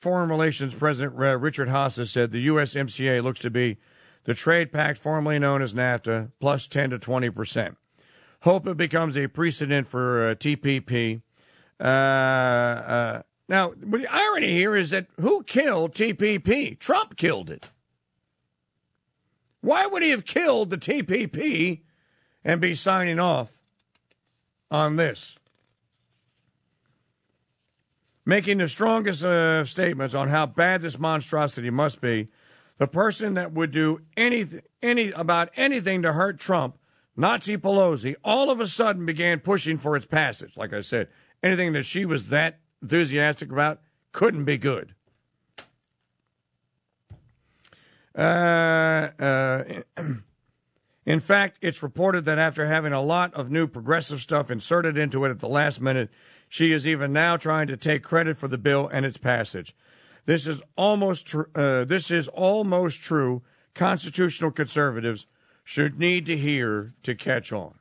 Foreign Relations President Richard Haass has said the USMCA looks to be the trade pact formerly known as NAFTA, plus 10 to 20%. Hope it becomes a precedent for TPP. Now, the irony here is that who killed TPP? Trump killed it. Why would he have killed the TPP and be signing off on this? Making the strongest statements on how bad this monstrosity must be, the person that would do anything to hurt Trump, Nancy Pelosi, all of a sudden began pushing for its passage. Like I said, anything that she was that enthusiastic about couldn't be good. In fact, it's reported that after having a lot of new progressive stuff inserted into it at the last minute, she is even now trying to take credit for the bill and its passage. This is almost true. Constitutional conservatives should need to hear to catch on.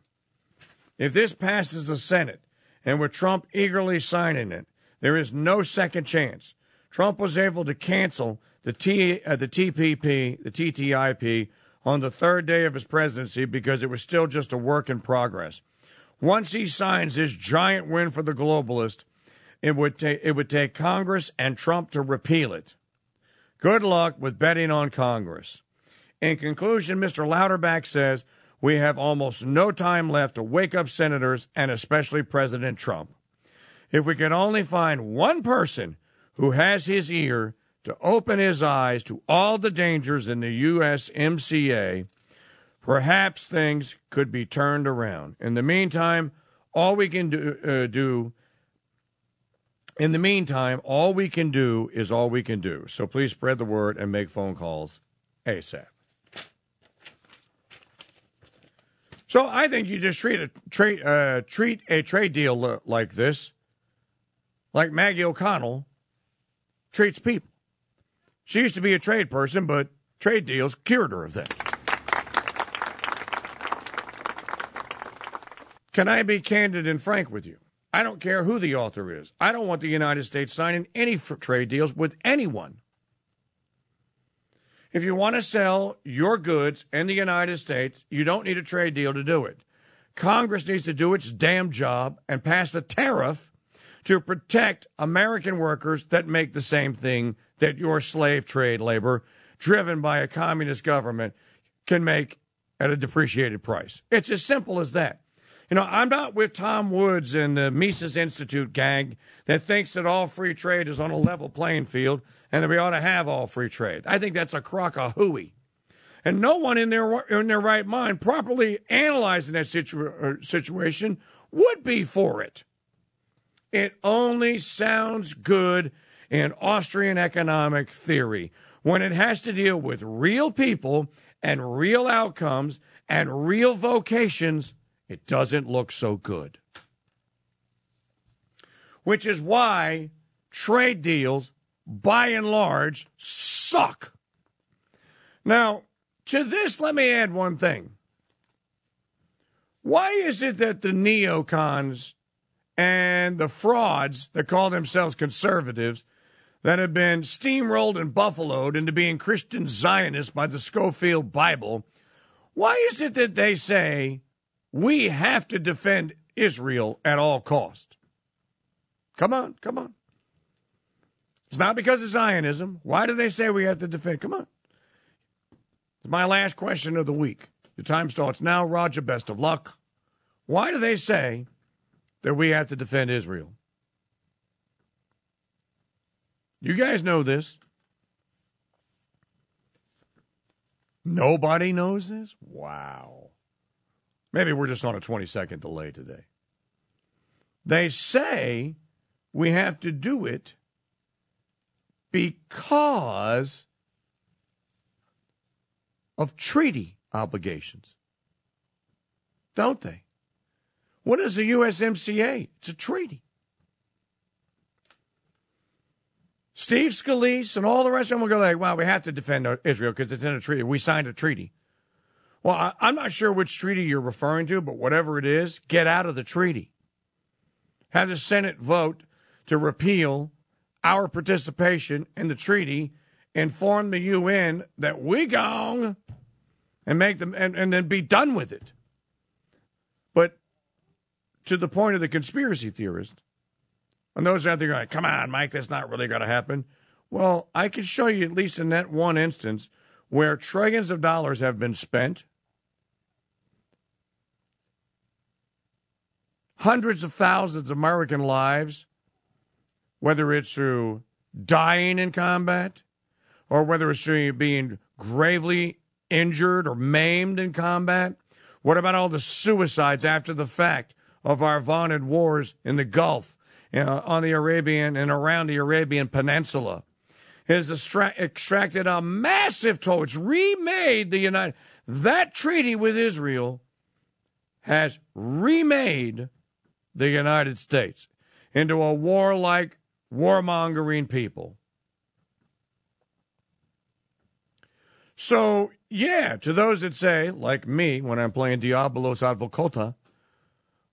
If this passes the Senate, and with Trump eagerly signing it, there is no second chance. Trump was able to cancel the TTIP on the third day of his presidency because it was still just a work in progress. Once he signs this giant win for the globalist, it would take Congress and Trump to repeal it. Good luck with betting on Congress. In conclusion, Mr. Lauterbach says we have almost no time left to wake up senators and especially President Trump. If we could only find one person who has his ear to open his eyes to all the dangers in the USMCA, perhaps things could be turned around. In the meantime, all we can do. So please spread the word and make phone calls ASAP. So I think you just treat a trade deal like this, like Maggie O'Connell treats people. She used to be a trade person, but trade deals cured her of that. Can I be candid and frank with you? I don't care who the author is. I don't want the United States signing any trade deals with anyone. If you want to sell your goods in the United States, you don't need a trade deal to do it. Congress needs to do its damn job and pass a tariff to protect American workers that make the same thing that your slave trade labor, driven by a communist government, can make at a depreciated price. It's as simple as that. You know, I'm not with Tom Woods and the Mises Institute gang that thinks that all free trade is on a level playing field and that we ought to have all free trade. I think that's a crock of hooey. And no one in their right mind properly analyzing that situation would be for it. It only sounds good in Austrian economic theory when it has to deal with real people and real outcomes and real vocations. It doesn't look so good, which is why trade deals, by and large, suck. Now, to this, let me add one thing. Why is it that the neocons and the frauds that call themselves conservatives that have been steamrolled and buffaloed into being Christian Zionists by the Scofield Bible, why is it that they say we have to defend Israel at all costs? Come on. It's not because of Zionism. Why do they say we have to defend? Come on. It's my last question of the week. Your time starts now. Roger, best of luck. Why do they say that we have to defend Israel? You guys know this. Nobody knows this? Wow. Maybe we're just on a 20-second delay today. They say we have to do it because of treaty obligations, don't they? What is the USMCA? It's a treaty. Steve Scalise and all the rest of them will go like, wow, we have to defend Israel because it's in a treaty. We signed a treaty. Well, I'm not sure which treaty you're referring to, but whatever it is, get out of the treaty. Have the Senate vote to repeal our participation in the treaty and inform the UN that we gone and make them and then be done with it. But to the point of the conspiracy theorist, and those out there going, come on, Mike, that's not really going to happen. Well, I can show you at least in that one instance where trillions of dollars have been spent, hundreds of thousands of American lives, whether it's through dying in combat or whether it's through being gravely injured or maimed in combat. What about all the suicides after the fact of our vaunted wars in the Gulf? On the Arabian and around the Arabian Peninsula, has extracted a massive toll. It's remade the United. That treaty with Israel has remade the United States into a warlike, warmongering people. So, yeah, to those that say, like me, when I'm playing Diabolos Advocata,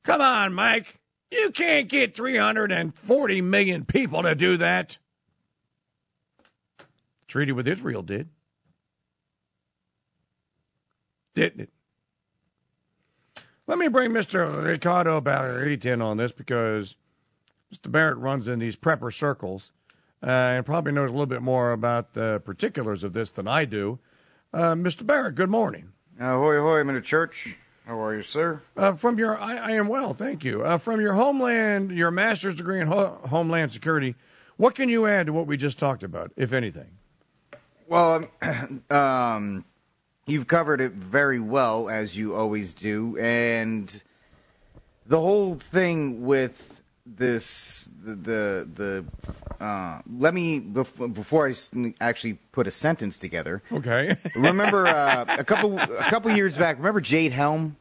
come on, Mike. You can't get 340 million people to do that. Treaty with Israel did. Didn't it? Let me bring Mr. Ricardo Barrett in on this because Mr. Barrett runs in these prepper circles and probably knows a little bit more about the particulars of this than I do. Mr. Barrett, good morning. Ahoy, ahoy, Mr. Church. How are you, sir? I am well, thank you. From your homeland, your master's degree in homeland security, what can you add to what we just talked about, if anything? Well, you've covered it very well, as you always do, and the whole thing with this, before I actually put a sentence together. Okay. Remember a couple years back, remember Jade Helm?